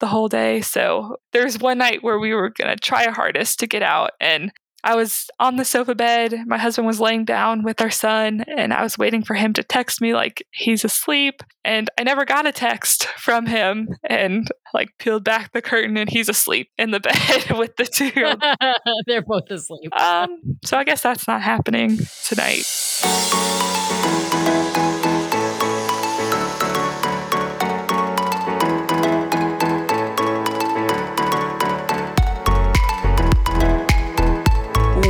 the whole day. So there's one night where we were going to try our hardest to get out, and I was on the sofa bed. My husband was laying down with our son, and I was waiting for him to text me like he's asleep. And I never got a text from him, and like peeled back the curtain and he's asleep in the bed with the 2-year-old. They're both asleep. So I guess that's not happening tonight.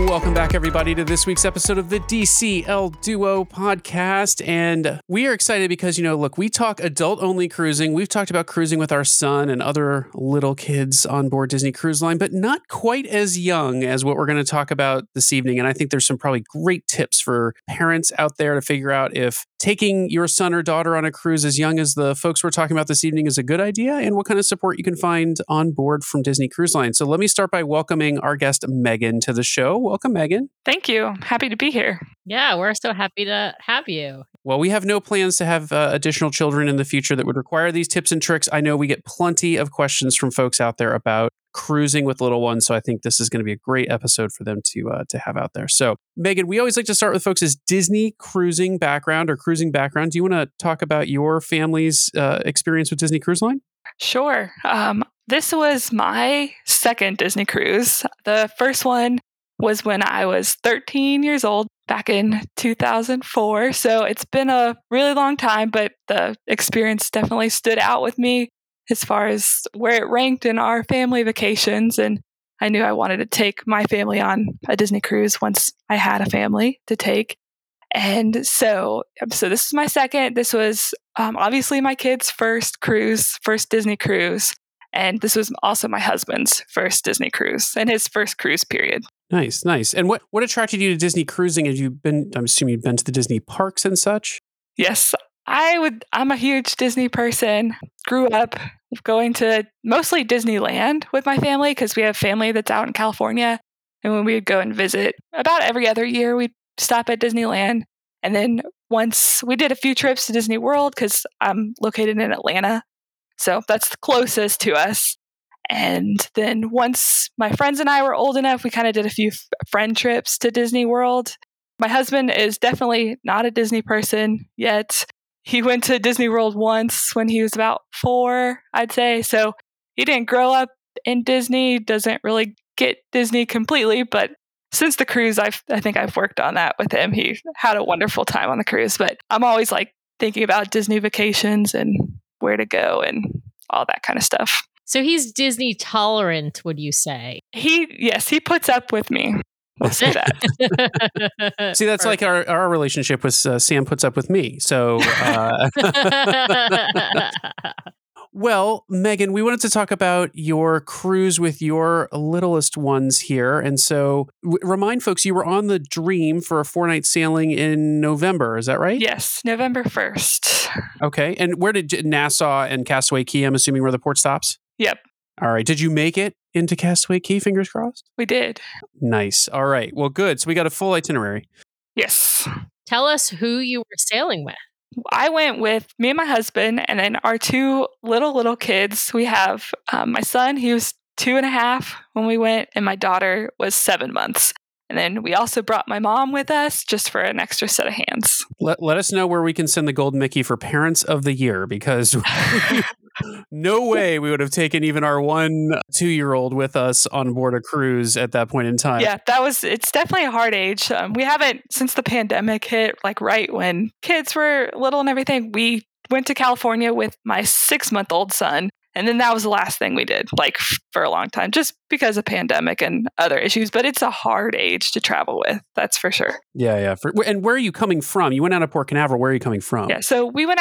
Welcome back, everybody, to this week's episode of the DCL Duo podcast. And we are excited because, you know, look, we talk adult-only cruising. We've talked about cruising with our son and other little kids on board Disney Cruise Line, but not quite as young as what we're going to talk about this evening. And I think there's some probably great tips for parents out there to figure out if taking your son or daughter on a cruise as young as the folks we're talking about this evening is a good idea, and what kind of support you can find on board from Disney Cruise Line. So let me start by welcoming our guest, Megan, to the show. Welcome, Megan. Thank you. Happy to be here. Yeah, we're so happy to have you. Well, we have no plans to have additional children in the future that would require these tips and tricks. I know we get plenty of questions from folks out there about cruising with little ones, so I think this is going to be a great episode for them to have out there. So, Megan, we always like to start with folks' Disney cruising background or cruising background. Do you want to talk about your family's experience with Disney Cruise Line? Sure. This was my second Disney cruise. The first one was when I was 13 years old back in 2004. So it's been a really long time, but the experience definitely stood out with me as far as where it ranked in our family vacations. And I knew I wanted to take my family on a Disney cruise once I had a family to take. And so this is my second. This was obviously my kids' first Disney cruise. And this was also my husband's first Disney cruise and his first cruise period. Nice, nice. And what attracted you to Disney cruising? I'm assuming you've been to the Disney parks and such? Yes, I'm a huge Disney person. Grew up going to mostly Disneyland with my family because we have family that's out in California. And when we would go and visit, about every other year, we'd stop at Disneyland. And then once we did a few trips to Disney World because I'm located in Atlanta. So that's the closest to us. And then once my friends and I were old enough, we kind of did a few friend trips to Disney World. My husband is definitely not a Disney person yet. He went to Disney World once when he was about 4, I'd say. So he didn't grow up in Disney, doesn't really get Disney completely. But since the cruise, I think I've worked on that with him. He had a wonderful time on the cruise. But I'm always like thinking about Disney vacations and where to go and all that kind of stuff. So he's Disney tolerant, would you say? Yes, he puts up with me. We'll say that. See, that's perfect. Like our relationship with Sam puts up with me. So, well, Megan, we wanted to talk about your cruise with your littlest ones here. And so remind folks, you were on the Dream for a 4-night sailing in November. Is that right? Yes, November 1st. Okay. And where did Nassau and Castaway Cay, I'm assuming, were the port stops? Yep. All right. Did you make it into Castaway Cay, fingers crossed? We did. Nice. All right. Well, good. So we got a full itinerary. Yes. Tell us who you were sailing with. I went with me and my husband and then our 2 little kids. We have my son, he was 2.5 when we went, and my daughter was 7 months. And then we also brought my mom with us just for an extra set of hands. Let us know where we can send the Gold Mickey for Parents of the Year, because no way we would have taken even our 1 2-year-old with us on board a cruise at that point in time. Yeah, it's definitely a hard age. We haven't, since the pandemic hit, like right when kids were little and everything, we went to California with my 6-month-old son. And then that was the last thing we did, like for a long time, just because of pandemic and other issues. But it's a hard age to travel with. That's for sure. Yeah. And where are you coming from? You went out of Port Canaveral. Where are you coming from? Yeah. So we're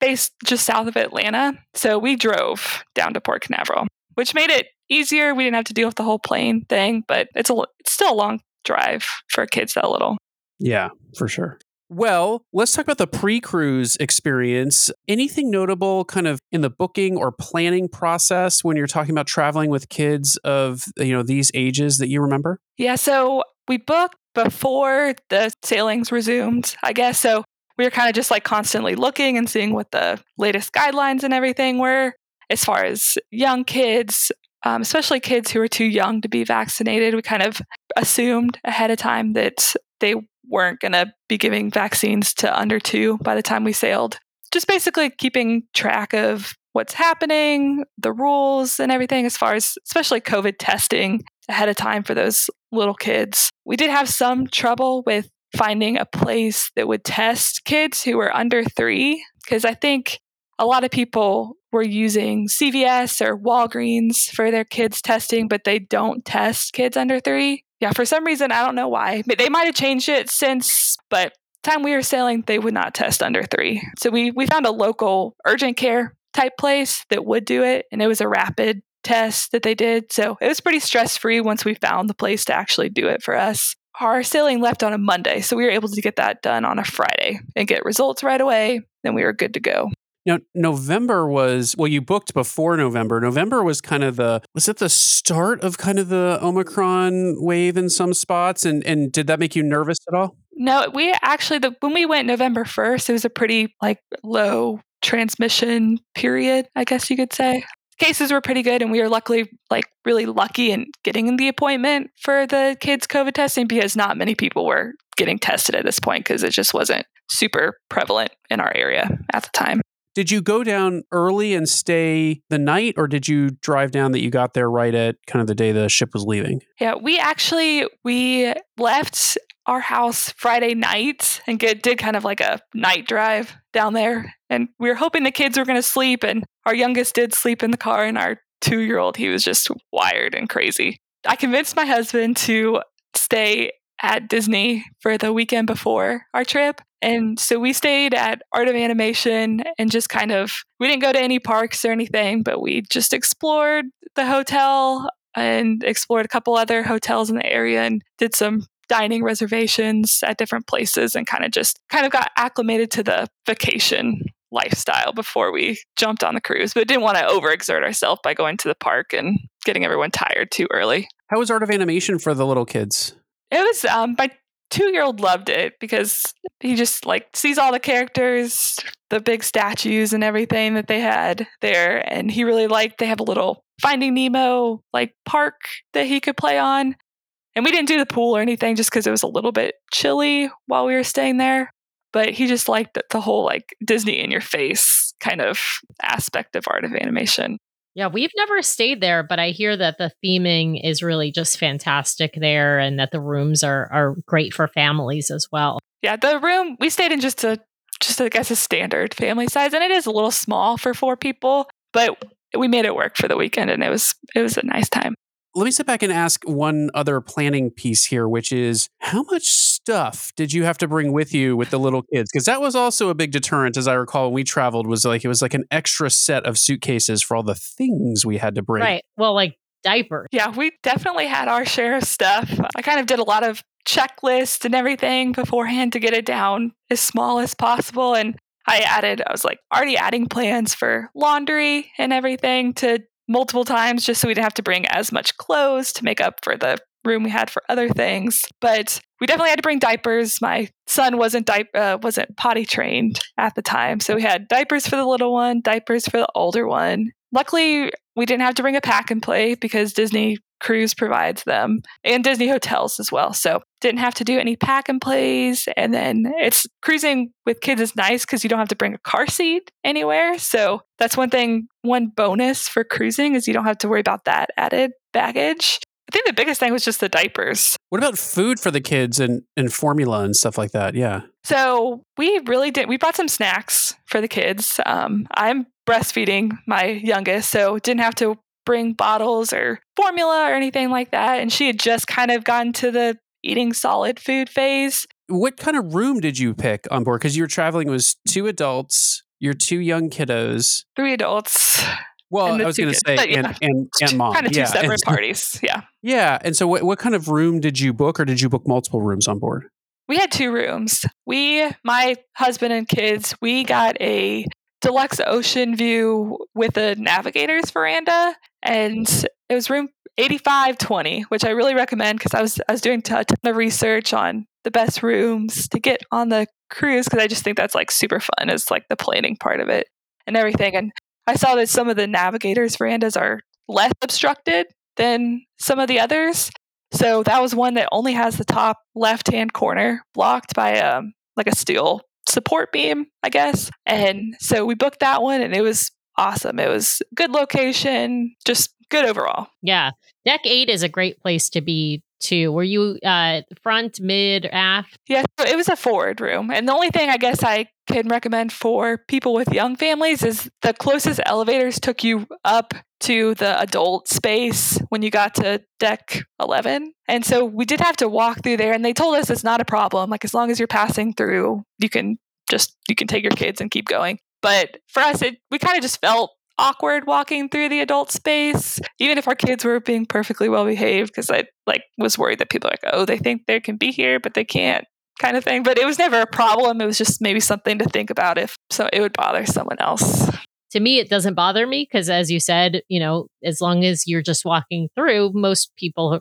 based just south of Atlanta. So we drove down to Port Canaveral, which made it easier. We didn't have to deal with the whole plane thing, but it's still a long drive for kids that little. Yeah, for sure. Well, let's talk about the pre-cruise experience. Anything notable kind of in the booking or planning process when you're talking about traveling with kids of, you know, these ages that you remember? Yeah, so we booked before the sailings resumed, I guess. So we were kind of just like constantly looking and seeing what the latest guidelines and everything were. as far as young kids, especially kids who are too young to be vaccinated. We kind of assumed ahead of time that they weren't going to be giving vaccines to under two by the time we sailed. Just basically keeping track of what's happening, the rules and everything, as far as especially COVID testing ahead of time for those little kids. We did have some trouble with finding a place that would test kids who were under three, because I think a lot of people were using CVS or Walgreens for their kids testing, but they don't test kids under three. Yeah, for some reason, I don't know why. They might have changed it since, but the time we were sailing, they would not test under three. So we found a local urgent care type place that would do it, and it was a rapid test that they did. So it was pretty stress-free once we found the place to actually do it for us. Our sailing left on a Monday, so we were able to get that done on a Friday and get results right away. Then we were good to go. Now, November was, well, you booked before November. November was kind of was it the start of kind of the Omicron wave in some spots? And did that make you nervous at all? No, we actually, when we went November 1st, it was a pretty low transmission period, I guess you could say. Cases were pretty good, and we were luckily really lucky in getting the appointment for the kids' COVID testing, because not many people were getting tested at this point because it just wasn't super prevalent in our area at the time. Did you go down early and stay the night, or did you drive down that you got there right at kind of the day the ship was leaving? Yeah, we left our house Friday night and did kind of a night drive down there. And we were hoping the kids were going to sleep, and our youngest did sleep in the car, and our 2-year-old, he was just wired and crazy. I convinced my husband to stay at Disney for the weekend before our trip. And so we stayed at Art of Animation and just we didn't go to any parks or anything, but we just explored the hotel and explored a couple other hotels in the area and did some dining reservations at different places and kind of got acclimated to the vacation lifestyle before we jumped on the cruise, but didn't want to overexert ourselves by going to the park and getting everyone tired too early. How was Art of Animation for the little kids? It was, my 2-year-old loved it because he just sees all the characters, the big statues and everything that they had there. And he really they have a little Finding Nemo park that he could play on. And we didn't do the pool or anything just because it was a little bit chilly while we were staying there. But he just liked the whole Disney in your face kind of aspect of Art of Animation. Yeah, we've never stayed there, but I hear that the theming is really just fantastic there and that the rooms are great for families as well. Yeah, the room we stayed in just a standard family size, and it is a little small for 4 people, but we made it work for the weekend, and it was a nice time. Let me sit back and ask one other planning piece here, which is how much stuff did you have to bring with you with the little kids? Because that was also a big deterrent, as I recall, when we traveled, was it was an extra set of suitcases for all the things we had to bring. Right. Well, diapers. Yeah, we definitely had our share of stuff. I kind of did a lot of checklists and everything beforehand to get it down as small as possible. And I was already adding plans for laundry and everything to multiple times, just so we didn't have to bring as much clothes to make up for the room we had for other things. But we definitely had to bring diapers. My son wasn't potty trained at the time, so we had diapers for the little one, diapers for the older one. Luckily, we didn't have to bring a pack and play because Disney Cruise provides them, and Disney hotels as well. So didn't have to do any pack and plays. And then cruising with kids is nice because you don't have to bring a car seat anywhere. So that's one bonus for cruising is you don't have to worry about that added baggage. I think the biggest thing was just the diapers. What about food for the kids and formula and stuff like that? Yeah. So we really did. We brought some snacks for the kids. I'm breastfeeding my youngest, so didn't have to bring bottles or formula or anything like that. And she had just kind of gotten to the eating solid food phase. What kind of room did you pick on board? Because you were traveling was 2 adults, your 2 young kiddos. 3 adults. Well, I was going to say, yeah. and mom. Kind of 2 separate parties, yeah. Yeah, and so what kind of room did you book, or did you book multiple rooms on board? We had 2 rooms. My husband and kids, we got a deluxe ocean view with a navigator's veranda, and it was room 8520, which I really recommend because I was doing a ton of research on the best rooms to get on the cruise because I just think that's super fun. It's the planning part of it and everything, and I saw that some of the Navigators verandas are less obstructed than some of the others. So that was one that only has the top left-hand corner blocked by like a steel support beam, I guess. And so we booked that one, and it was awesome. It was good location, just good overall. Yeah. Deck 8 is a great place to be too. Were you front, mid, aft? Yeah, so it was a forward room. And the only thing I guess I can recommend for people with young families is the closest elevators took you up to the adult space when you got to deck 11. And so we did have to walk through there, and they told us it's not a problem. Like, as long as you're passing through, you can take your kids and keep going. But for us, we kind of just felt awkward walking through the adult space, even if our kids were being perfectly well behaved, because I was worried that people are like, oh, they think they can be here, but they can't, kind of thing. But it was never a problem. It was just maybe something to think about if so it would bother someone else. To me, it doesn't bother me because, as you said, as long as you're just walking through, most people,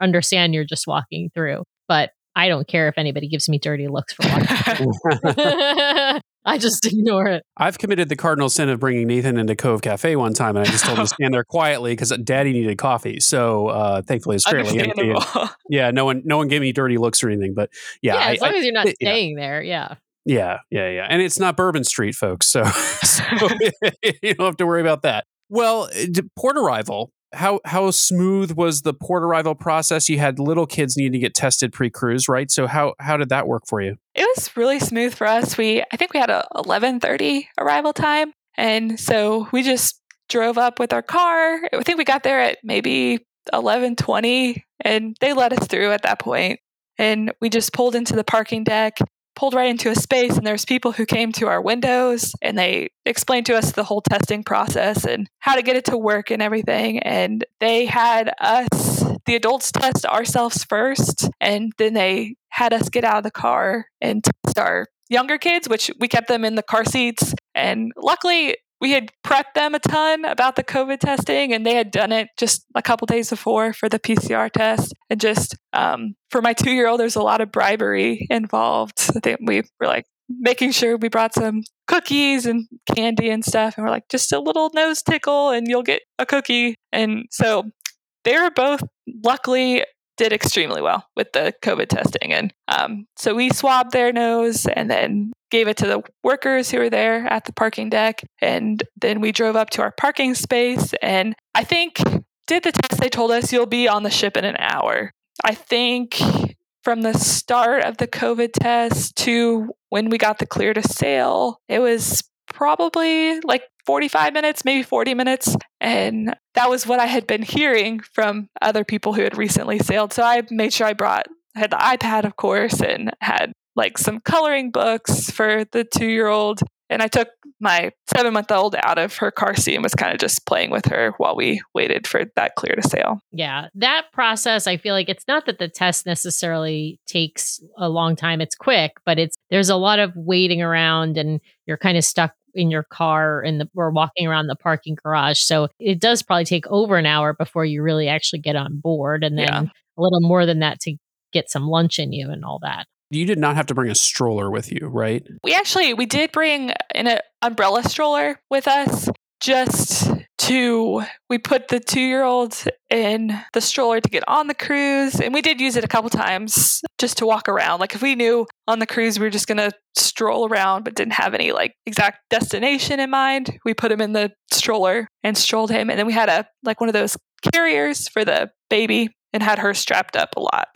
understand you're just walking through. But I don't care if anybody gives me dirty looks for walking through. I just ignore it. I've committed the cardinal sin of bringing Nathan into Cove Cafe one time, and I just told him to stand there quietly because Daddy needed coffee. So thankfully, it's fairly empty. Yeah, no one gave me dirty looks or anything. But yeah, as long as you're not staying there, yeah. Yeah. And it's not Bourbon Street, folks, so you don't have to worry about that. Well, port arrival. How smooth was the port arrival process? You had little kids need to get tested pre-cruise, right? So how did that work for you? It was really smooth for us. I think we had a 11:30 arrival time. And so we just drove up with our car. I think we got there at maybe 11:20, and they let us through at that point. And we just pulled into the parking deck, pulled right into a space, and there's people who came to our windows and they explained to us the whole testing process and how to get it to work and everything. And they had us, the adults, test ourselves first, and then they had us get out of the car and test our younger kids, which we kept them in the car seats. And luckily, we had prepped them a ton about the COVID testing, and they had done it just a couple days before for the PCR test. And just for my 2-year-old, there's a lot of bribery involved. I think we were making sure we brought some cookies and candy and stuff. And we're like, just a little nose tickle and you'll get a cookie. And so they were both luckily did extremely well with the COVID testing. And so we swabbed their nose and then gave it to the workers who were there at the parking deck. And then we drove up to our parking space and I think did the test. They told us you'll be on the ship in an hour. I think from the start of the COVID test to when we got the clear to sail, it was probably 45 minutes, maybe 40 minutes. And that was what I had been hearing from other people who had recently sailed. So I made sure I had the iPad, of course, and had some coloring books for the 2-year-old. And I took my 7-month-old out of her car seat and was kind of just playing with her while we waited for that clear to sail. Yeah, that process, I feel like it's not that the test necessarily takes a long time. It's quick, but there's a lot of waiting around and you're kind of stuck in your car or walking around the parking garage. So it does probably take over an hour before you really actually get on board. And then a little more than that to get some lunch in you and all that. You did not have to bring a stroller with you, right? We did bring an umbrella stroller with us we put the 2-year-old in the stroller to get on the cruise. And we did use it a couple times just to walk around. If we knew on the cruise, we were just going to stroll around, but didn't have any exact destination in mind, we put him in the stroller and strolled him. And then we had a one of those carriers for the baby and had her strapped up a lot.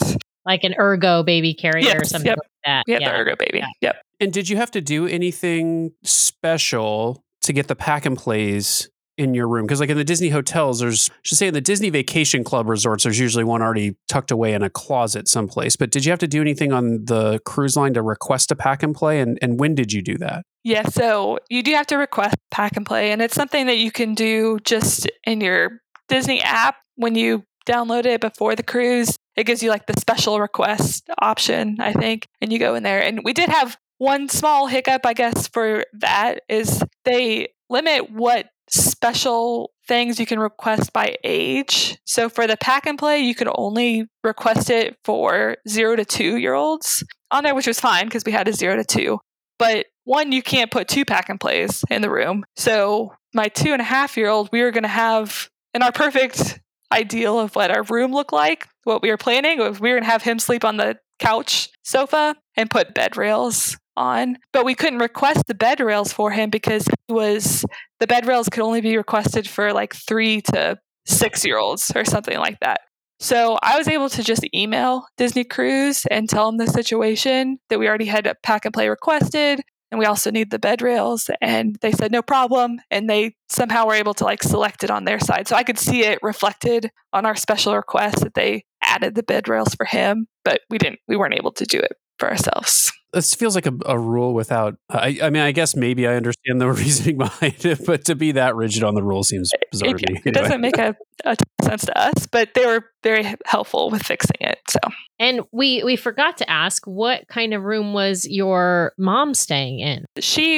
Like an Ergo Baby carrier or something like that. We had the Ergo Baby. Yeah. Yep. And did you have to do anything special to get the pack and plays in your room? Because in the Disney hotels, in the Disney Vacation Club resorts, there's usually one already tucked away in a closet someplace. But did you have to do anything on the cruise line to request a pack and play? And when did you do that? Yeah, so you do have to request pack and play. And it's something that you can do just in your Disney app when you download it before the cruise. It gives you the special request option, I think. And you go in there. And we did have one small hiccup, I guess, for that is they limit what special things you can request by age. So for the pack and play, you could only request it for 0 to 2-year-olds on there, which was fine because we had a 0 to 2. But one, you can't put two pack and plays in the room. So my 2.5-year-old, we were going to have, in our perfect ideal of what our room looked like, what we were planning, we were going to have him sleep on the couch sofa and put bed rails on. But we couldn't request the bed rails for him because the bed rails could only be requested for like 3 to 6-year-olds or something like that. So I was able to just email Disney Cruise and tell them the situation, that we already had a pack and play requested, and we also need the bed rails. And they said, no problem. And they somehow were able to like select it on their side. So I could see it reflected on our special request that they added the bed rails for him, but we weren't able to do it for ourselves. This feels like a rule without, I mean, I guess maybe I understand the reasoning behind it, but to be that rigid on the rule seems bizarre to me. Anyway. It doesn't make a ton of sense to us, but they were very helpful with fixing it. So, and we forgot to ask, what kind of room was your mom staying in?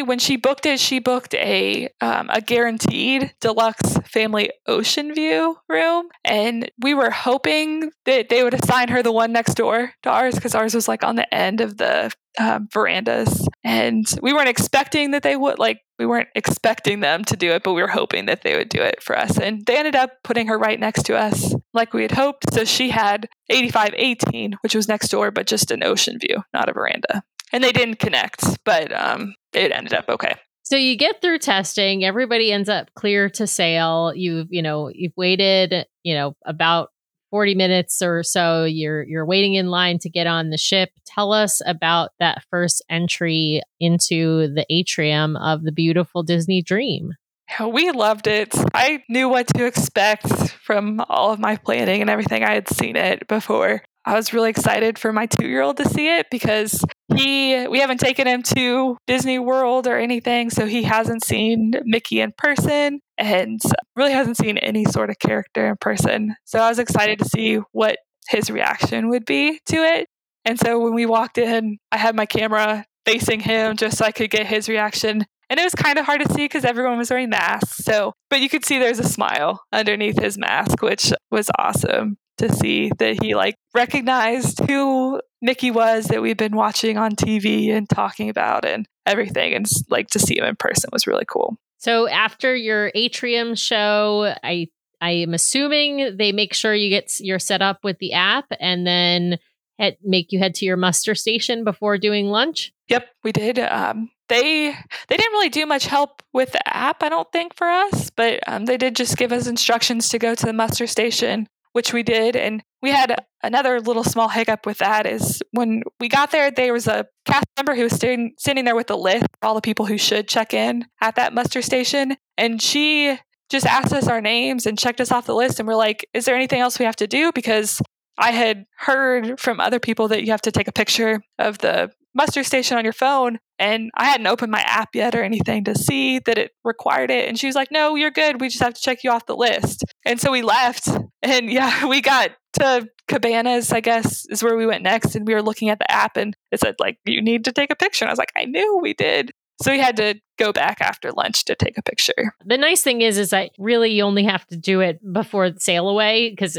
When she booked a guaranteed deluxe family ocean view room. And we were hoping that they would assign her the one next door to ours, because ours was like on the end of the verandas, and we weren't expecting them to do it, but we were hoping that they would do it for us, and they ended up putting her right next to us like we had hoped. So she had 8518, which was next door, but just an ocean view, not a veranda, and they didn't connect, but it ended up okay. So you get through testing, everybody ends up clear to sail. You've waited about 40 minutes or so, you're waiting in line to get on the ship. Tell us about that first entry into the atrium of the beautiful Disney Dream. We loved it. I knew what to expect from all of my planning and everything. I had seen it before. I was really excited for my 2-year-old to see it because we haven't taken him to Disney World or anything, so he hasn't seen Mickey in person and really hasn't seen any sort of character in person. So I was excited to see what his reaction would be to it. And so when we walked in, I had my camera facing him just so I could get his reaction. And it was kind of hard to see because everyone was wearing masks. But you could see there's a smile underneath his mask, which was awesome to see that he recognized who Mickey was that we've been watching on TV and talking about and everything. And to see him in person was really cool. So after your atrium show, I am assuming they make sure you get your set up with the app and then make you head to your muster station before doing lunch. Yep, we did. They didn't really do much help with the app, I don't think, for us, but they did just give us instructions to go to the muster station, which we did. And we had another little small hiccup with that is when we got there, there was a cast member who was standing there with a list of all the people who should check in at that muster station. And she just asked us our names and checked us off the list. And we're like, is there anything else we have to do? Because I had heard from other people that you have to take a picture of the muster station on your phone. And I hadn't opened my app yet or anything to see that it required it. And she was like, no, you're good. We just have to check you off the list. And so we left. And yeah, we got to Cabanas, I guess, is where we went next. And we were looking at the app and it said, you need to take a picture. And I was like, I knew we did. So we had to go back after lunch to take a picture. The nice thing is that really you only have to do it before the sail away, because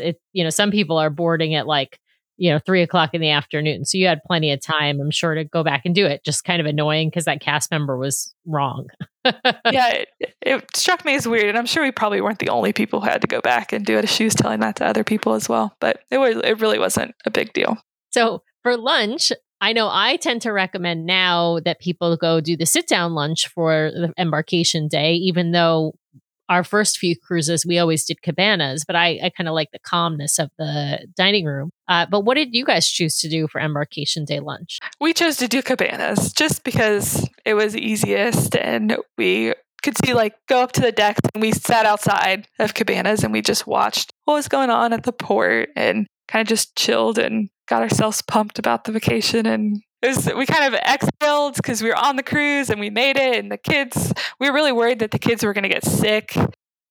some people are boarding at 3:00 in the afternoon. So you had plenty of time, I'm sure, to go back and do it. Just kind of annoying because that cast member was wrong. Yeah, it struck me as weird. And I'm sure we probably weren't the only people who had to go back and do it. She was telling that to other people as well. But it really wasn't a big deal. So for lunch, I know I tend to recommend now that people go do the sit-down lunch for the embarkation day, even though our first few cruises, we always did Cabanas, but I kind of like the calmness of the dining room. But what did you guys choose to do for embarkation day lunch? We chose to do Cabanas just because it was easiest, and we could see go up to the decks, and we sat outside of Cabanas and we just watched what was going on at the port and kind of just chilled and got ourselves pumped about the vacation. And we kind of exhaled because we were on the cruise and we made it, and we were really worried that the kids were going to get sick,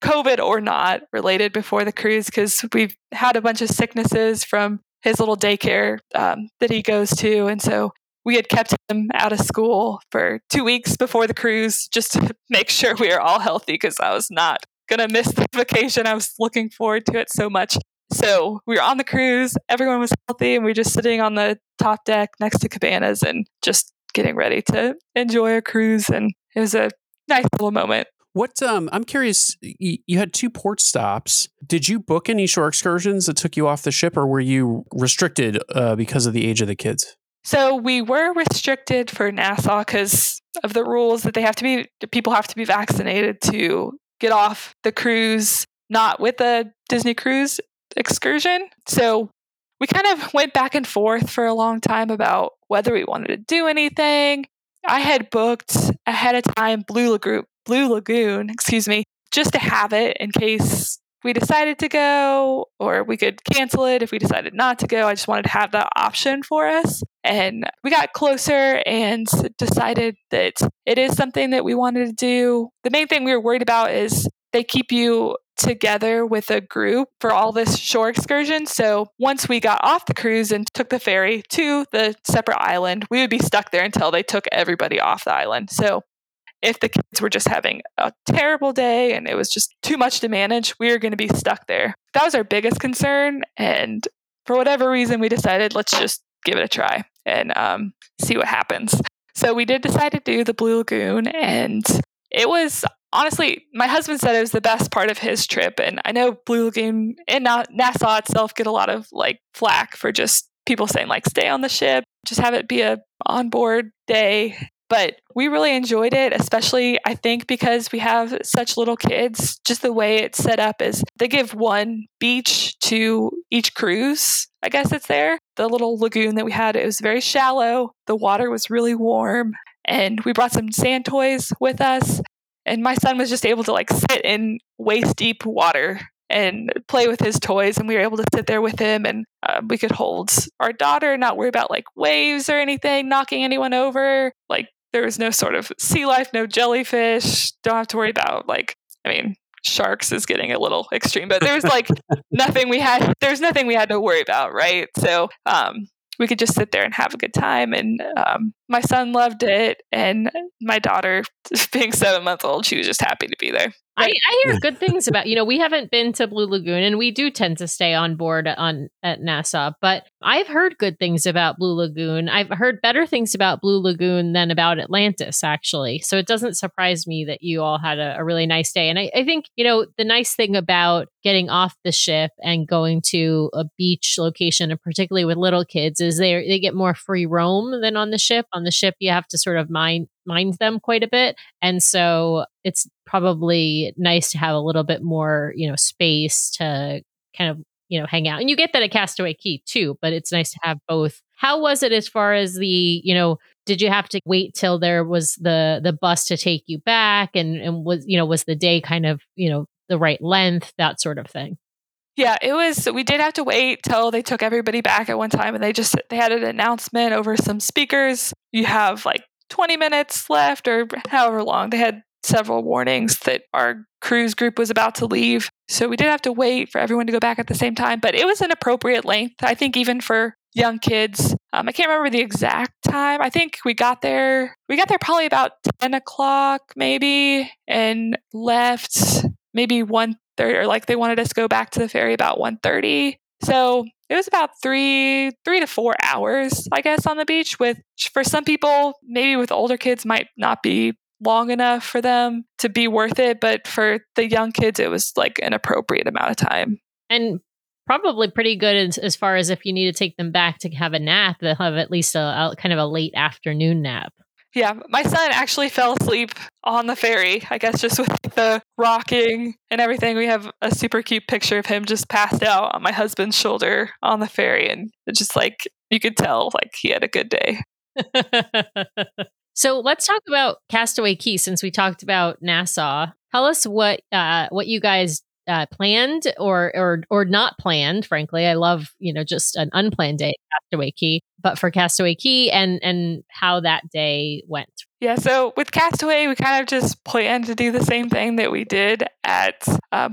COVID or not related, before the cruise, because we've had a bunch of sicknesses from his little daycare that he goes to. And so we had kept him out of school for 2 weeks before the cruise just to make sure we were all healthy, because I was not going to miss the vacation. I was looking forward to it so much. So we were on the cruise, everyone was healthy, and we were just sitting on the top deck next to Cabanas and just getting ready to enjoy a cruise, and it was a nice little moment. What I'm curious, you had 2 port stops. Did you book any shore excursions that took you off the ship, or were you restricted because of the age of the kids? So we were restricted for Nassau because of the rules that they have to be, people have to be vaccinated to get off the cruise, not with a Disney cruise excursion. So we kind of went back and forth for a long time about whether we wanted to do anything. I had booked ahead of time Blue Lagoon, just to have it in case we decided to go, or we could cancel it if we decided not to go. I just wanted to have that option for us. And we got closer and decided that it is something that we wanted to do. The main thing we were worried about is they keep you together with a group for all this shore excursion. So once we got off the cruise and took the ferry to the separate island, we would be stuck there until they took everybody off the island. So if the kids were just having a terrible day and it was just too much to manage, we were going to be stuck there. That was our biggest concern. And for whatever reason, we decided, let's just give it a try and see what happens. So we did decide to do the Blue Lagoon, and it was honestly, my husband said it was the best part of his trip. And I know Blue Lagoon and Nassau itself get a lot of flack for just people saying stay on the ship, just have it be a onboard day. But we really enjoyed it, especially I think because we have such little kids. Just the way it's set up is they give one beach to each cruise. I guess it's there. The little lagoon that we had, it was very shallow. The water was really warm. And we brought some sand toys with us. And my son was just able to sit in waist deep water and play with his toys. And we were able to sit there with him, and we could hold our daughter and not worry about waves or anything knocking anyone over. There was no sort of sea life, no jellyfish. Don't have to worry about sharks is getting a little extreme, but there was nothing we had to worry about. Right. So, we could just sit there and have a good time. And, my son loved it. And my daughter, being 7-month-old, she was just happy to be there. Right? I hear good things about, we haven't been to Blue Lagoon, and we do tend to stay on board at Nassau, but I've heard good things about Blue Lagoon. I've heard better things about Blue Lagoon than about Atlantis, actually. So it doesn't surprise me that you all had a really nice day. And I think, the nice thing about getting off the ship and going to a beach location, and particularly with little kids, is they get more free roam than on the ship. On the ship, you have to sort of mind them quite a bit. And so it's probably nice to have a little bit more, space to kind of, hang out. And you get that at Castaway Cay too, but it's nice to have both. How was it as far as the, did you have to wait till there was the bus to take you back? And was the day kind of, the right length, that sort of thing? Yeah, it was, we did have to wait till they took everybody back at one time, and they had an announcement over some speakers. You have 20 minutes left, or however long. They had several warnings that our cruise group was about to leave. So we did have to wait for everyone to go back at the same time, but it was an appropriate length, I think, even for young kids. I can't remember the exact time. I think we got there probably about 10 o'clock maybe, and left maybe 1:30, or they wanted us to go back to the ferry about 1:30. So it was about three to 4 hours, I guess, on the beach, which for some people, maybe with older kids, might not be long enough for them to be worth it. But for the young kids, it was an appropriate amount of time. And probably pretty good as far as if you need to take them back to have a nap, they'll have at least a kind of a late afternoon nap. Yeah, my son actually fell asleep on the ferry, I guess, just with the rocking and everything. We have a super cute picture of him just passed out on my husband's shoulder on the ferry. And it's just you could tell, he had a good day. So let's talk about Castaway Cay, since we talked about Nassau. Tell us what you guys planned or not planned, frankly. I love, just an unplanned day at Castaway Cay, but for Castaway Cay and how that day went. Yeah. So with Castaway, we kind of just planned to do the same thing that we did at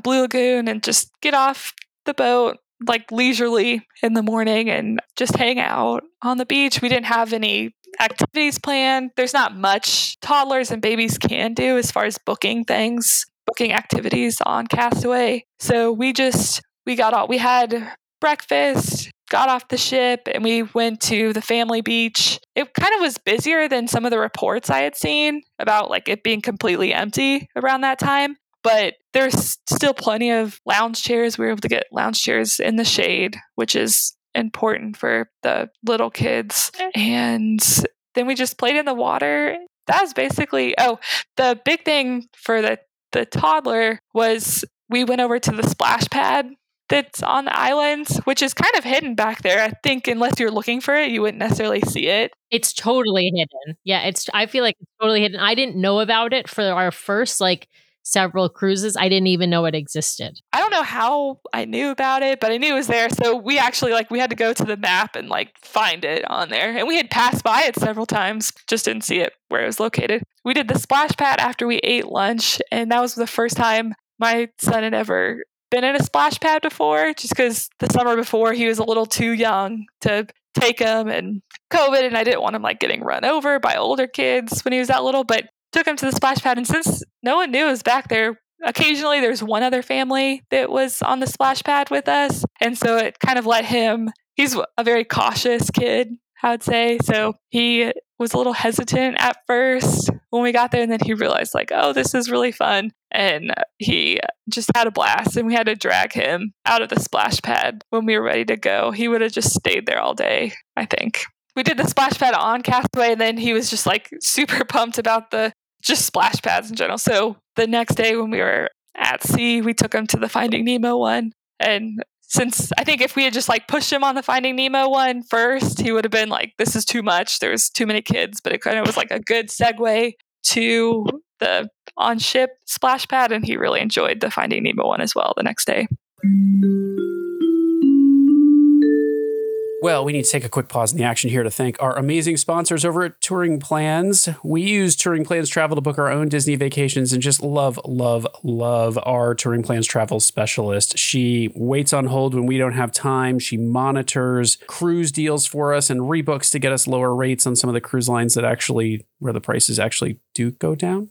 Blue Lagoon, and just get off the boat leisurely in the morning and just hang out on the beach. We didn't have any activities planned. There's not much toddlers and babies can do as far as booking activities on Castaway. So we had breakfast, got off the ship and we went to the family beach. It kind of was busier than some of the reports I had seen about like it being completely empty around that time. But there's still plenty of lounge chairs. We were able to get lounge chairs in the shade, which is important for the little kids. And then we just played in the water. That was basically, the big thing for the toddler was we went over to the splash pad that's on the island, which is kind of hidden back there. I think unless you're looking for it, you wouldn't necessarily see it. It's totally hidden. Yeah, I feel like it's totally hidden. I didn't know about it for our first several cruises. I didn't even know it existed. I don't know how I knew about it, but I knew it was there. So we actually we had to go to the map and find it on there. And we had passed by it several times, just didn't see it where it was located. We did the splash pad after we ate lunch. And that was the first time my son had ever been in a splash pad before, just because the summer before he was a little too young to take him and COVID. And I didn't want him getting run over by older kids when he was that little, but took him to the splash pad. And since no one knew it was back there, occasionally there's one other family that was on the splash pad with us. And so it kind of let him, he's a very cautious kid, I would say. So he was a little hesitant at first when we got there. And then he realized this is really fun. And he just had a blast, and we had to drag him out of the splash pad when we were ready to go. He would have just stayed there all day, I think. We did the splash pad on Castaway, and then he was just super pumped about just splash pads in general. So the next day when we were at sea, we took him to the Finding Nemo one. And since I think if we had just pushed him on the Finding Nemo one first, he would have been this is too much. There's too many kids, but it kind of was a good segue to the on ship splash pad. And he really enjoyed the Finding Nemo one as well the next day. Well, we need to take a quick pause in the action here to thank our amazing sponsors over at Touring Plans. We use Touring Plans Travel to book our own Disney vacations and just love our Touring Plans Travel specialist. She waits on hold when we don't have time. She monitors cruise deals for us and rebooks to get us lower rates on some of the cruise lines that where the prices actually do go down,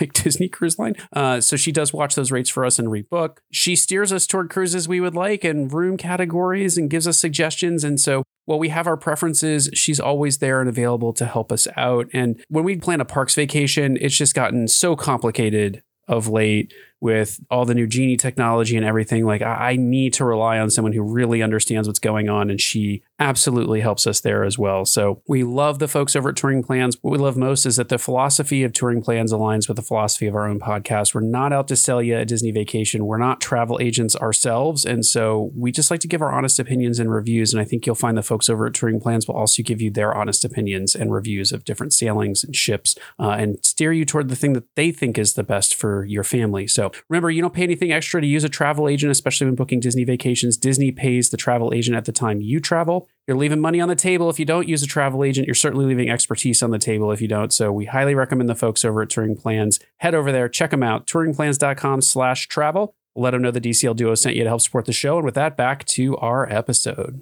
like Disney Cruise Line. So she does watch those rates for us and rebook. She steers us toward cruises we would like and room categories and gives us suggestions. And so while we have our preferences, she's always there and available to help us out. And when we plan a parks vacation, it's just gotten so complicated of late with all the new Genie technology and everything. I need to rely on someone who really understands what's going on, and she absolutely helps us there as well. So we love the folks over at Touring Plans. What we love most is that the philosophy of Touring Plans aligns with the philosophy of our own podcast. We're not out to sell you a Disney vacation. We're not travel agents ourselves. And so we just like to give our honest opinions and reviews. And I think you'll find the folks over at Touring Plans will also give you their honest opinions and reviews of different sailings and ships and steer you toward the thing that they think is the best for your family. So remember, you don't pay anything extra to use a travel agent, especially when booking Disney vacations. Disney pays the travel agent at the time you travel. You're leaving money on the table if you don't use a travel agent. You're certainly leaving expertise on the table if you don't. So we highly recommend the folks over at Touring Plans. Head over there, check them out, touringplans.com/travel. Let them know the DCL Duo sent you to help support the show. And with that, back to our episode.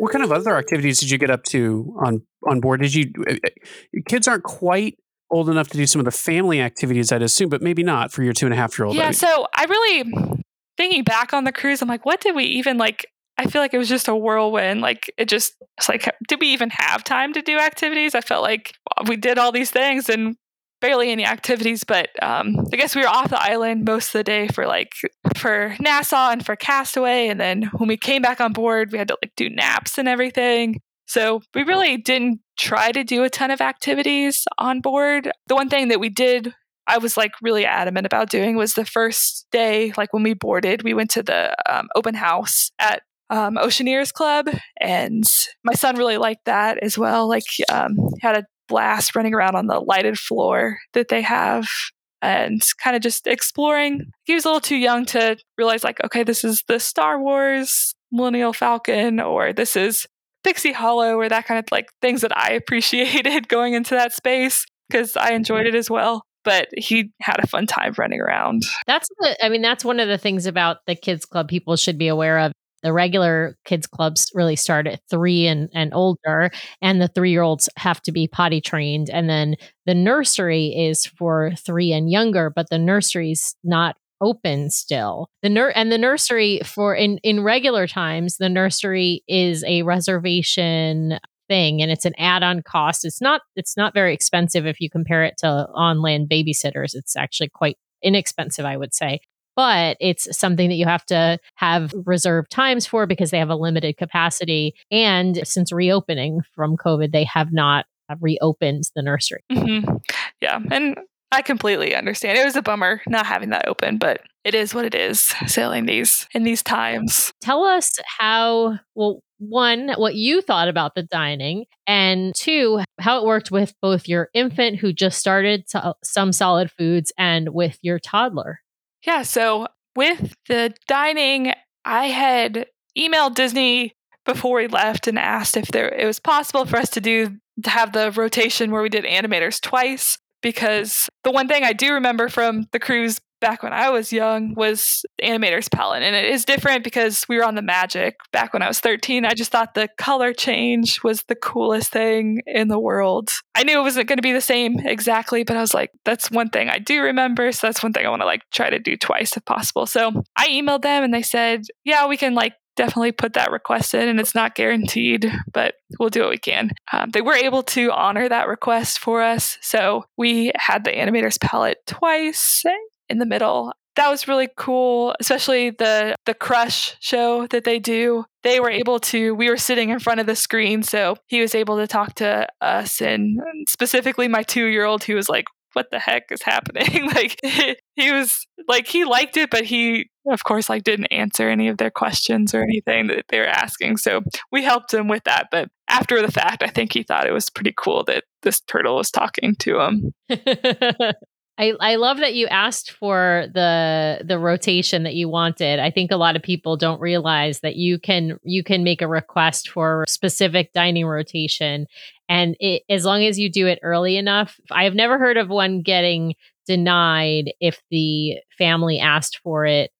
What kind of other activities did you get up to on board? Did you kids aren't quite old enough to do some of the family activities, I'd assume, but maybe not for your 2.5-year-old. Yeah, so I really, thinking back on the cruise, I'm what did we even I feel it was just a whirlwind. Did we even have time to do activities? I felt we did all these things and barely any activities, but I guess we were off the island most of the day for Nassau and for Castaway. And then when we came back on board, we had to do naps and everything. So we really didn't try to do a ton of activities on board. The one thing that we did, I was really adamant about doing, was the first day, when we boarded, we went to the open house at Oceaneers Club. And my son really liked that as well. Had a blast running around on the lighted floor that they have and kind of just exploring. He was a little too young to realize okay, this is the Star Wars Millennium Falcon, or this is Pixie Hollow, or that kind of things that I appreciated going into that space, because I enjoyed it as well. But he had a fun time running around. That's one of the things about the kids club people should be aware of. The regular kids clubs really start at 3 and older, and the 3-year-olds have to be potty trained. And then the nursery is for 3 and younger, but the nursery's not open still. The nursery for in regular times, the nursery is a reservation thing and it's an add-on cost. It's not very expensive if you compare it to on-land babysitters. It's actually quite inexpensive, I would say. But it's something that you have to have reserved times for because they have a limited capacity. And since reopening from COVID, they have not reopened the nursery. Mm-hmm. Yeah. And I completely understand. It was a bummer not having that open, but it is what it is sailing these in these times. Tell us how, well, one, what you thought about the dining, and two, how it worked with both your infant who just started some solid foods and with your toddler. Yeah, so with the dining, I had emailed Disney before we left and asked if it was possible for us to have the rotation where we did animators twice, because the one thing I do remember from the cruise back when I was young was Animator's Palette, and it is different because we were on the Magic back when I was 13. I just thought the color change was the coolest thing in the world. I knew it wasn't going to be the same exactly, but I was like, that's one thing I do remember, so that's one thing I want to like try to do twice if possible. So I emailed them and they said, yeah, we can like definitely put that request in, and it's not guaranteed, but we'll do what we can. They were able to honor that request for us, so we had the Animator's Palette twice in the middle. That was really cool, especially the Crush show that they do. They were able to, we were sitting in front of the screen, so he was able to talk to us, and specifically my 2-year-old, who was like, what the heck is happening? Like he was like, he liked it, but he of course like didn't answer any of their questions or anything that they were asking. So we helped him with that. But after the fact, I think he thought it was pretty cool that this turtle was talking to him. I love that you asked for the rotation that you wanted. I think a lot of people don't realize that you can make a request for a specific dining rotation, and as long as you do it early enough. I have never heard of one getting denied if the family asked for it,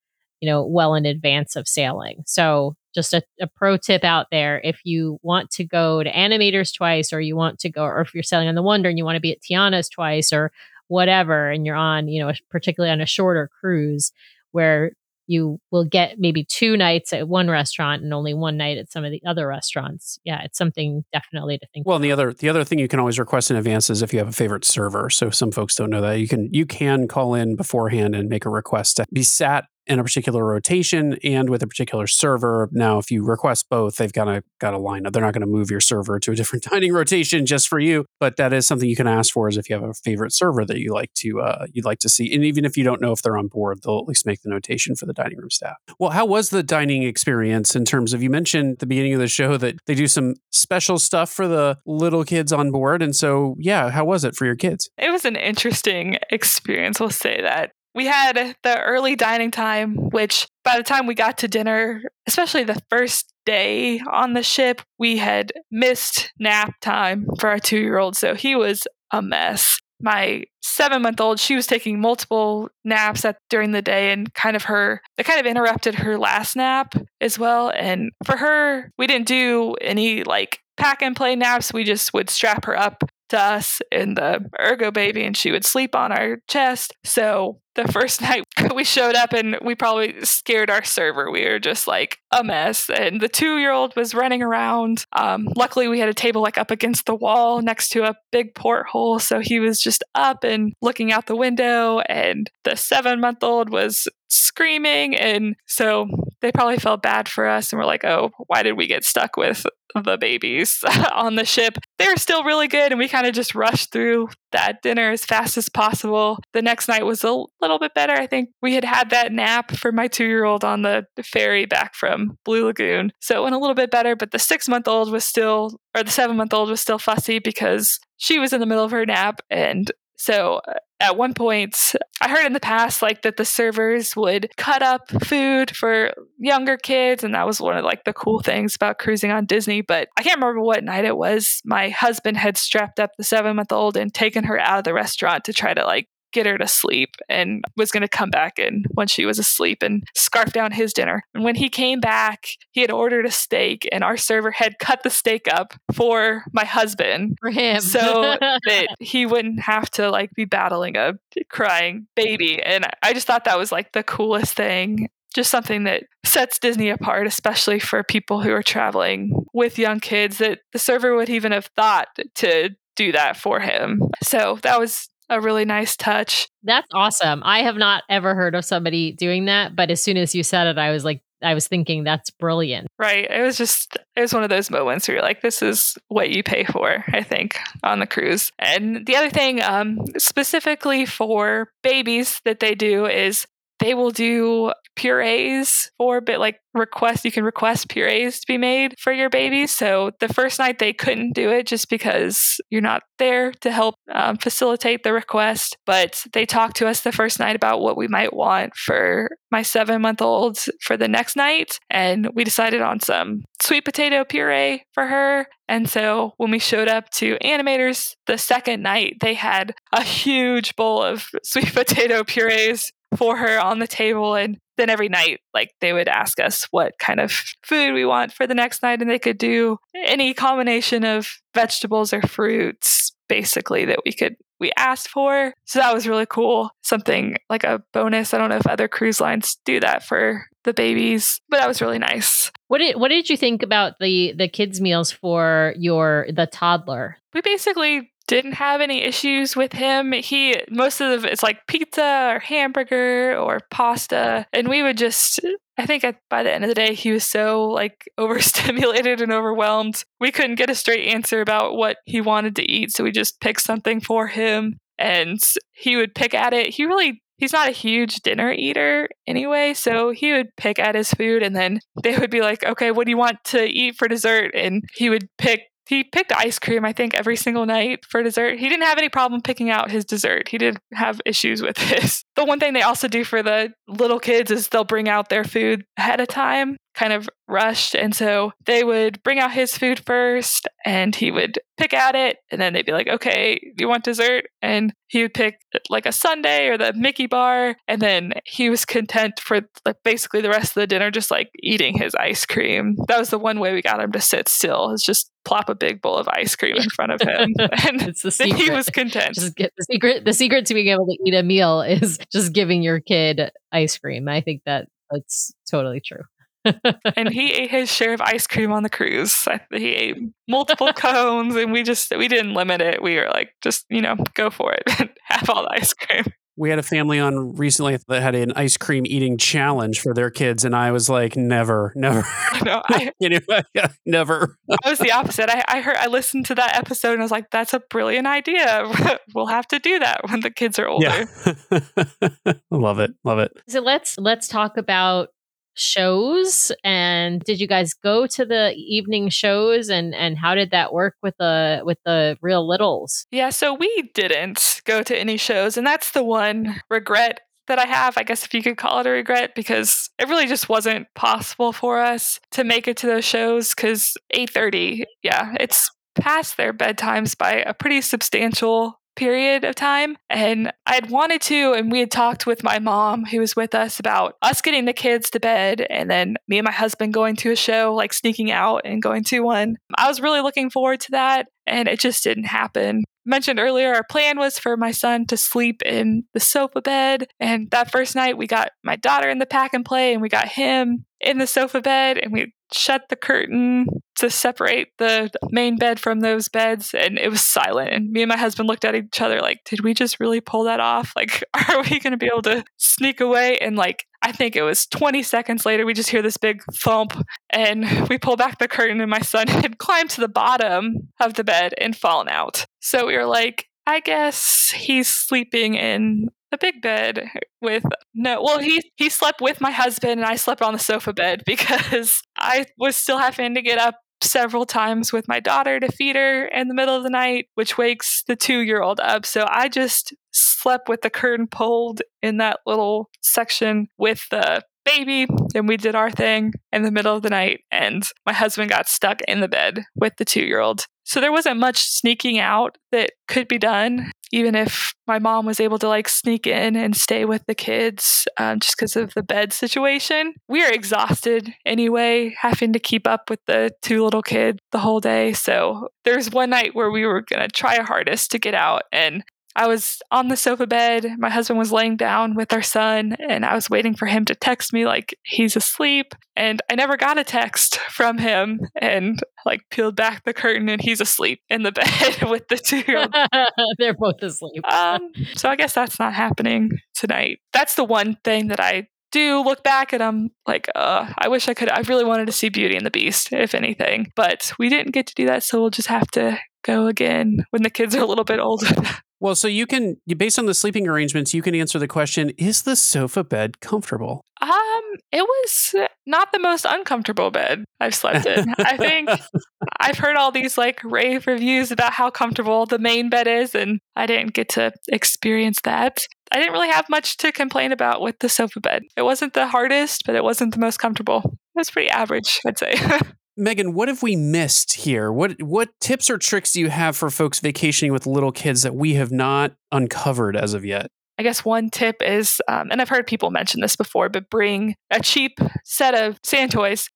you know, well in advance of sailing. So just a pro tip out there. If you want to go to Animator's twice, or if you're sailing on the Wonder and you want to be at Tiana's twice, or whatever, and you're on, you know, particularly on a shorter cruise where you will get maybe 2 nights at one restaurant and only 1 night at some of the other restaurants. Yeah, it's something definitely to think about. Well, and the other thing you can always request in advance is if you have a favorite server. So some folks don't know that. You can call in beforehand and make a request to be sat in a particular rotation and with a particular server. Now, if you request both, they've got to line up. They're not going to move your server to a different dining rotation just for you. But that is something you can ask for, is if you have a favorite server that you like to you'd like to see. And even if you don't know if they're on board, they'll at least make the notation for the dining room staff. Well, how was the dining experience in terms of, you mentioned at the beginning of the show that they do some special stuff for the little kids on board. And so, yeah, how was it for your kids? It was an interesting experience, we'll say that. We had the early dining time, which by the time we got to dinner, especially the first day on the ship, we had missed nap time for our 2-year-old. So he was a mess. My 7-month-old, she was taking multiple naps during the day, and it kind of interrupted her last nap as well. And for her, we didn't do any like pack and play naps. We just would strap her up to us in the Ergo Baby and she would sleep on our chest. So the first night we showed up and we probably scared our server. We were just like a mess. And the 2-year-old was running around. Luckily, we had a table like up against the wall next to a big porthole. So he was just up and looking out the window. And the 7-month-old was screaming. And so they probably felt bad for us and were like, oh, why did we get stuck with the babies on the ship? They were still really good, and we kind of just rushed through that dinner as fast as possible. The next night was a little bit better. I think we had that nap for my 2-year-old on the ferry back from Blue Lagoon, so it went a little bit better. But the 6-month-old was still, or the 7-month-old was still fussy because she was in the middle of her nap. And so at one point, I heard in the past like that the servers would cut up food for younger kids, and that was one of like the cool things about cruising on Disney. But I can't remember what night it was. My husband had strapped up the 7-month-old and taken her out of the restaurant to try to like get her to sleep and was going to come back in when she was asleep and scarf down his dinner. And when he came back, he had ordered a steak, and our server had cut the steak up for my husband. For him. So that he wouldn't have to like be battling a crying baby. And I just thought that was like the coolest thing. Just something that sets Disney apart, especially for people who are traveling with young kids, that the server would even have thought to do that for him. So that was a really nice touch. That's awesome. I have not ever heard of somebody doing that, but as soon as you said it, I was like, I was thinking that's brilliant. Right. It was one of those moments where you're like, this is what you pay for, I think, on the cruise. And the other thing, specifically for babies that they do is they will do purees for you can request purees to be made for your baby. So the first night they couldn't do it just because you're not there to help facilitate the request. But they talked to us the first night about what we might want for my 7-month-old for the next night. And we decided on some sweet potato puree for her. And so when we showed up to Animator's the second night, they had a huge bowl of sweet potato purees for her on the table. And then every night, like, they would ask us what kind of food we want for the next night, and they could do any combination of vegetables or fruits, basically, that we asked for. So that was really cool. Something like a bonus. I don't know if other cruise lines do that for the babies, but that was really nice. What did you think about the kids' meals for the toddler? We basically didn't have any issues with him. It's like pizza or hamburger or pasta. And we would just, I think by the end of the day, he was so like overstimulated and overwhelmed. We couldn't get a straight answer about what he wanted to eat. So we just picked something for him and he would pick at it. He's not a huge dinner eater anyway, so he would pick at his food and then they would be like, okay, what do you want to eat for dessert? And he picked ice cream, I think, every single night for dessert. He didn't have any problem picking out his dessert. He didn't have issues with this. The one thing they also do for the little kids is they'll bring out their food ahead of time, kind of rushed. And so they would bring out his food first and he would pick at it. And then they'd be like, okay, you want dessert? And he would pick like a sundae or the Mickey bar. And then he was content for like basically the rest of the dinner, just like eating his ice cream. That was the one way we got him to sit still, is just plop a big bowl of ice cream in front of him. And it's the secret. He was content. Just get the secret. The secret to being able to eat a meal is just giving your kid ice cream. I think that's totally true. And he ate his share of ice cream on the cruise. He ate multiple cones, and we didn't limit it. We were like, just, go for it and have all the ice cream. We had a family on recently that had an ice cream eating challenge for their kids. And I was like, never. No, never. I was the opposite. I listened to that episode and I was like, that's a brilliant idea. We'll have to do that when the kids are older. Yeah. Love it. So let's talk about shows. And did you guys go to the evening shows, and how did that work with the real littles? Yeah, so we didn't go to any shows, and that's the one regret that I have, I guess, if you could call it a regret, because it really just wasn't possible for us to make it to those shows, because 8:30, it's past their bedtimes by a pretty substantial period of time. And I'd wanted to, and we had talked with my mom, who was with us, about us getting the kids to bed and then me and my husband going to a show, like sneaking out and going to one. I was really looking forward to that, and it just didn't happen. Mentioned earlier, our plan was for my son to sleep in the sofa bed. And that first night, we got my daughter in the pack and play, and we got him in the sofa bed, and we shut the curtain to separate the main bed from those beds, and it was silent. And me and my husband looked at each other like, did we just really pull that off? Like, are we going to be able to sneak away? And like, I think it was 20 seconds later, we just hear this big thump, and we pull back the curtain, and my son had climbed to the bottom of the bed and fallen out. So we were like, I guess he's sleeping in a big bed he slept with my husband, and I slept on the sofa bed, because I was still having to get up several times with my daughter to feed her in the middle of the night, which wakes the 2-year-old up. So I just slept with the curtain pulled in that little section with the baby, and we did our thing in the middle of the night, and my husband got stuck in the bed with the 2-year-old. So there wasn't much sneaking out that could be done, even if my mom was able to like sneak in and stay with the kids just because of the bed situation. We are exhausted anyway, having to keep up with the two little kids the whole day. So there's one night where we were going to try our hardest to get out, and I was on the sofa bed. My husband was laying down with our son, and I was waiting for him to text me like he's asleep. And I never got a text from him, and like peeled back the curtain and he's asleep in the bed with the two. They're both asleep. So I guess that's not happening tonight. That's the one thing that I do look back and I'm like, I wish I could. I really wanted to see Beauty and the Beast, if anything. But we didn't get to do that, so we'll just have to go again when the kids are a little bit older. Well, so you can, based on the sleeping arrangements, you can answer the question, is the sofa bed comfortable? It was not the most uncomfortable bed I've slept in. I think I've heard all these like rave reviews about how comfortable the main bed is, and I didn't get to experience that. I didn't really have much to complain about with the sofa bed. It wasn't the hardest, but it wasn't the most comfortable. It was pretty average, I'd say. Megan, what have we missed here? What tips or tricks do you have for folks vacationing with little kids that we have not uncovered as of yet? I guess one tip is, and I've heard people mention this before, but bring a cheap set of sand toys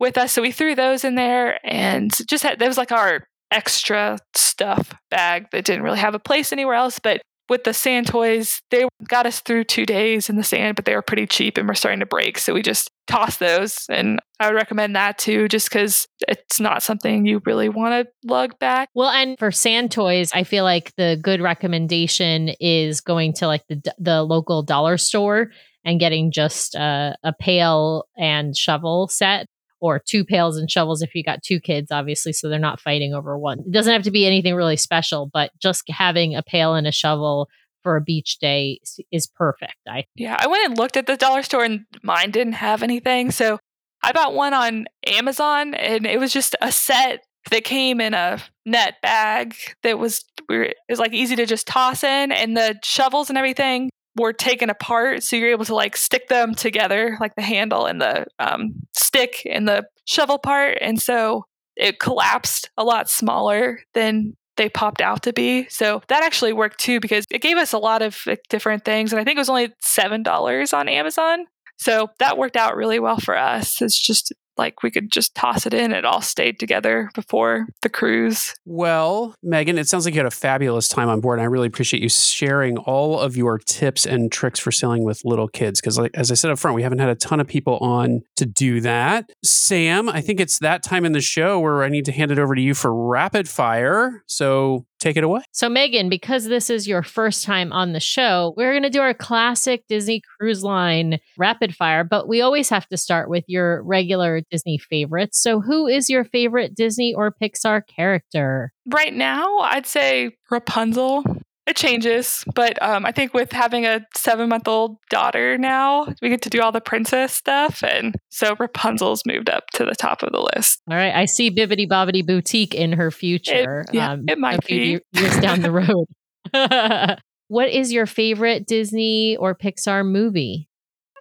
with us. So we threw those in there and just had, that was like our extra stuff bag that didn't really have a place anywhere else. But with the sand toys, they got us through 2 days in the sand, but they were pretty cheap and were starting to break. So we just tossed those. And I would recommend that too, just because it's not something you really want to lug back. Well, and for sand toys, I feel like the good recommendation is going to like the local dollar store and getting just a pail and shovel set, or two pails and shovels if you got two kids, obviously, so they're not fighting over one. It doesn't have to be anything really special, but just having a pail and a shovel for a beach day is perfect. I went and looked at the dollar store and mine didn't have anything. So I bought one on Amazon, and it was just a set that came in a net bag that was, it was like easy to just toss in, and the shovels and everything were taken apart, so you're able to like stick them together, like the handle and the stick and the shovel part, and so it collapsed a lot smaller than they popped out to be. So that actually worked too, because it gave us a lot of like different things, and I think it was only $7 on Amazon, so that worked out really well for us. It's just like we could just toss it in. It all stayed together before the cruise. Well, Megan, it sounds like you had a fabulous time on board, and I really appreciate you sharing all of your tips and tricks for sailing with little kids. Because like, as I said up front, we haven't had a ton of people on to do that. Sam, I think it's that time in the show where I need to hand it over to you for rapid fire. So take it away. So Megan, because this is your first time on the show, we're going to do our classic Disney Cruise Line rapid fire, but we always have to start with your regular Disney favorites. So who is your favorite Disney or Pixar character? Right now, I'd say Rapunzel. It changes, but I think with having a 7-month-old daughter now, we get to do all the princess stuff. And so Rapunzel's moved up to the top of the list. All right. I see Bibbidi Bobbidi Boutique in her future. It might a few be years down the road. What is your favorite Disney or Pixar movie?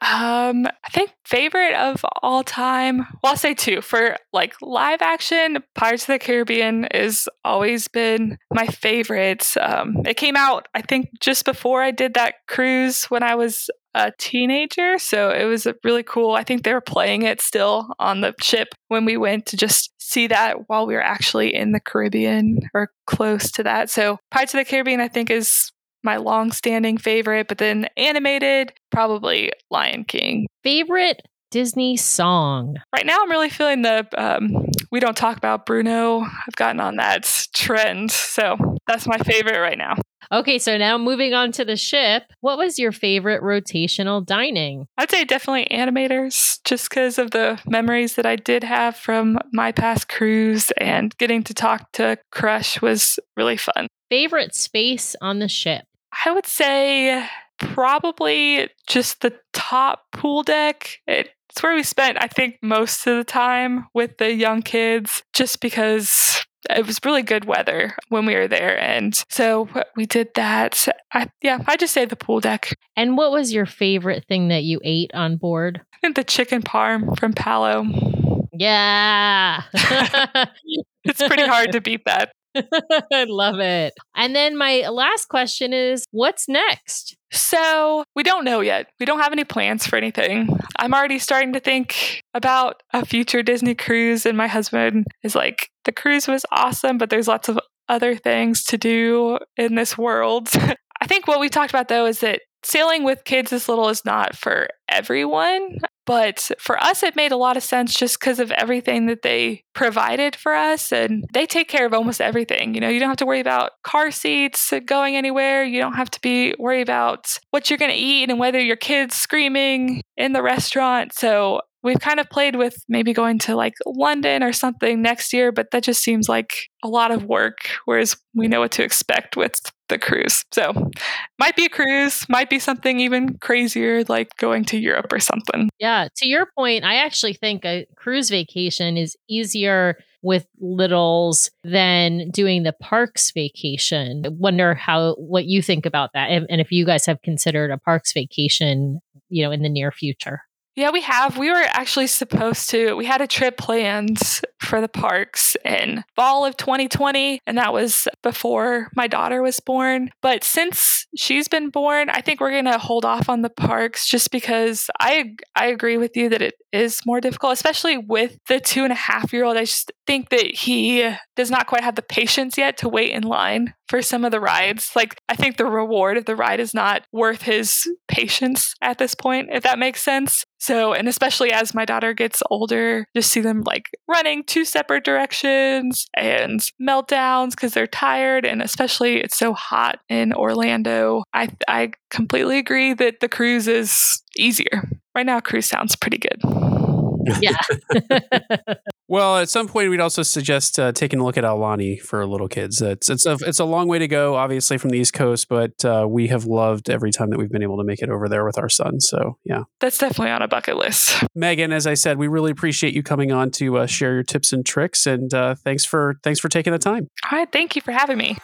I think favorite of all time, well, I'll say two. For like live action, Pirates of the Caribbean is always been my favorite. It came out, I think, just before I did that cruise when I was a teenager. So it was really cool. I think they were playing it still on the ship when we went to just see that while we were actually in the Caribbean or close to that. So Pirates of the Caribbean, I think, is my long-standing favorite, but then animated, probably Lion King. Favorite Disney song? Right now, I'm really feeling the We Don't Talk About Bruno. I've gotten on that trend, so that's my favorite right now. Okay, so now moving on to the ship. What was your favorite rotational dining? I'd say definitely Animator's, just because of the memories that I did have from my past cruise, and getting to talk to Crush was really fun. Favorite space on the ship? I would say probably just the top pool deck. It's where we spent, I think, most of the time with the young kids, just because it was really good weather when we were there. And so we did that. I just say the pool deck. And what was your favorite thing that you ate on board? I think the chicken parm from Palo. Yeah. It's pretty hard to beat that. I love it. And then my last question is, what's next? So we don't know yet. We don't have any plans for anything. I'm already starting to think about a future Disney cruise. And my husband is like, the cruise was awesome, but there's lots of other things to do in this world. I think what we talked about, though, is that sailing with kids this little is not for everyone. But for us, it made a lot of sense just because of everything that they provided for us. And they take care of almost everything. You know, you don't have to worry about car seats going anywhere. You don't have to be worried about what you're going to eat and whether your kid's screaming in the restaurant. So we've kind of played with maybe going to like London or something next year, but that just seems like a lot of work, whereas we know what to expect with the cruise. So might be a cruise, might be something even crazier, like going to Europe or something. Yeah. To your point, I actually think a cruise vacation is easier with littles than doing the parks vacation. I wonder what you think about that. And if you guys have considered a parks vacation, you know, in the near future. Yeah, we have. We were actually supposed to. We had a trip planned for the parks in fall of 2020, and that was before my daughter was born. But since she's been born, I think we're going to hold off on the parks just because I agree with you that it is more difficult, especially with the 2.5-year-old. I just think that he does not quite have the patience yet to wait in line for some of the rides. Like, I think the reward of the ride is not worth his patience at this point, if that makes sense. So, and especially as my daughter gets older, just see them like running 2 separate directions and meltdowns because they're tired. And especially it's so hot in Orlando. I completely agree that the cruise is easier. Right now, cruise sounds pretty good. Yeah. Well, at some point, we'd also suggest taking a look at Aulani for little kids. It's a long way to go, obviously, from the East Coast, but we have loved every time that we've been able to make it over there with our son. So, yeah. That's definitely on a bucket list. Megan, as I said, we really appreciate you coming on to share your tips and tricks, and thanks for taking the time. All right. Thank you for having me.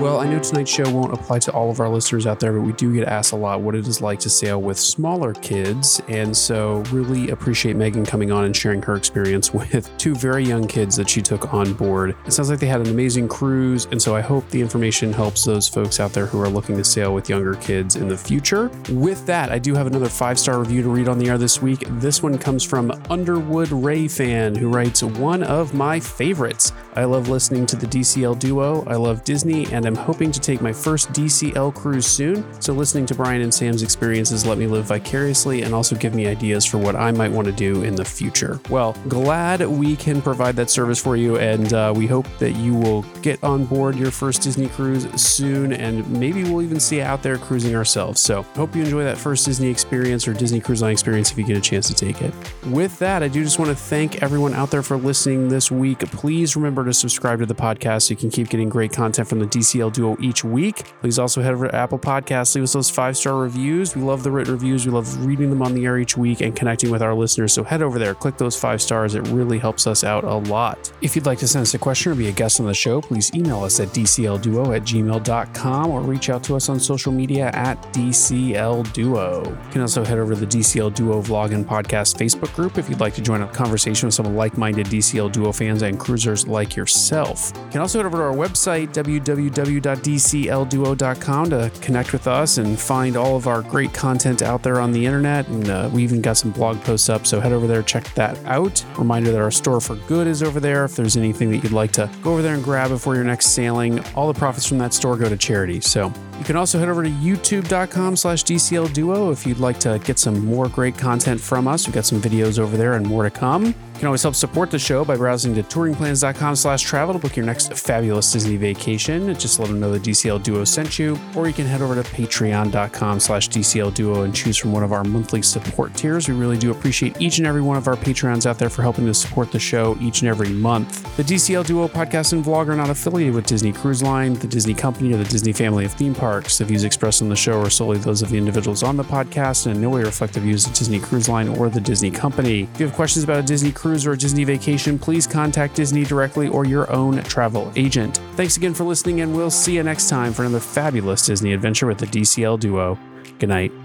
Well, I know tonight's show won't apply to all of our listeners out there, but we do get asked a lot what it is like to sail with smaller kids. And so really appreciate Megan coming on and sharing her experience with 2 very young kids that she took on board. It sounds like they had an amazing cruise. And so I hope the information helps those folks out there who are looking to sail with younger kids in the future. With that, I do have another 5-star review to read on the air this week. This one comes from Underwood Ray fan, who writes, "One of my favorites. I love listening to the DCL Duo. I love Disney, and I'm hoping to take my first DCL cruise soon, so listening to Brian and Sam's experiences let me live vicariously and also give me ideas for what I might want to do in the future." Well, glad we can provide that service for you, and we hope that you will get on board your first Disney cruise soon, and maybe we'll even see you out there cruising ourselves. So hope you enjoy that first Disney experience or Disney Cruise Line experience if you get a chance to take it. With that, I do just want to thank everyone out there for listening this week. Please remember to subscribe to the podcast so you can keep getting great content from the DCL Duo each week. Please also head over to Apple Podcasts, leave us those 5-star reviews. We love the written reviews. We love reading them on the air each week and connecting with our listeners. So head over there, click those 5 stars. It really helps us out a lot. If you'd like to send us a question or be a guest on the show, please email us at dclduo@gmail.com or reach out to us on social media at DCL Duo. You can also head over to the DCL Duo Vlog and Podcast Facebook group if you'd like to join a conversation with some like-minded DCL Duo fans and cruisers like yourself. You can also head over to our website, www.dclduo.com, to connect with us and find all of our great content out there on the internet. And we even got some blog posts up, so head over there, check that out. Reminder that our store for good is over there. If there's anything that you'd like to go over there and grab before your next sailing, all the profits from that store go to charity. So you can also head over to youtube.com/DCLDuo if you'd like to get some more great content from us. We've got some videos over there and more to come. You can always help support the show by browsing to touringplans.com/travel to book your next fabulous Disney vacation. Just let them know the DCL Duo sent you. Or you can head over to patreon.com/DCL Duo and choose from one of our monthly support tiers. We really do appreciate each and every one of our Patreons out there for helping to support the show each and every month. The DCL Duo podcast and vlog are not affiliated with Disney Cruise Line, the Disney Company, or the Disney family of theme parks. The views expressed on the show are solely those of the individuals on the podcast and in no way reflect the views of Disney Cruise Line or the Disney Company. If you have questions about a Disney cruise or a Disney vacation, please contact Disney directly or your own travel agent. Thanks again for listening, and we'll see you next time for another fabulous Disney adventure with the DCL Duo. Good night.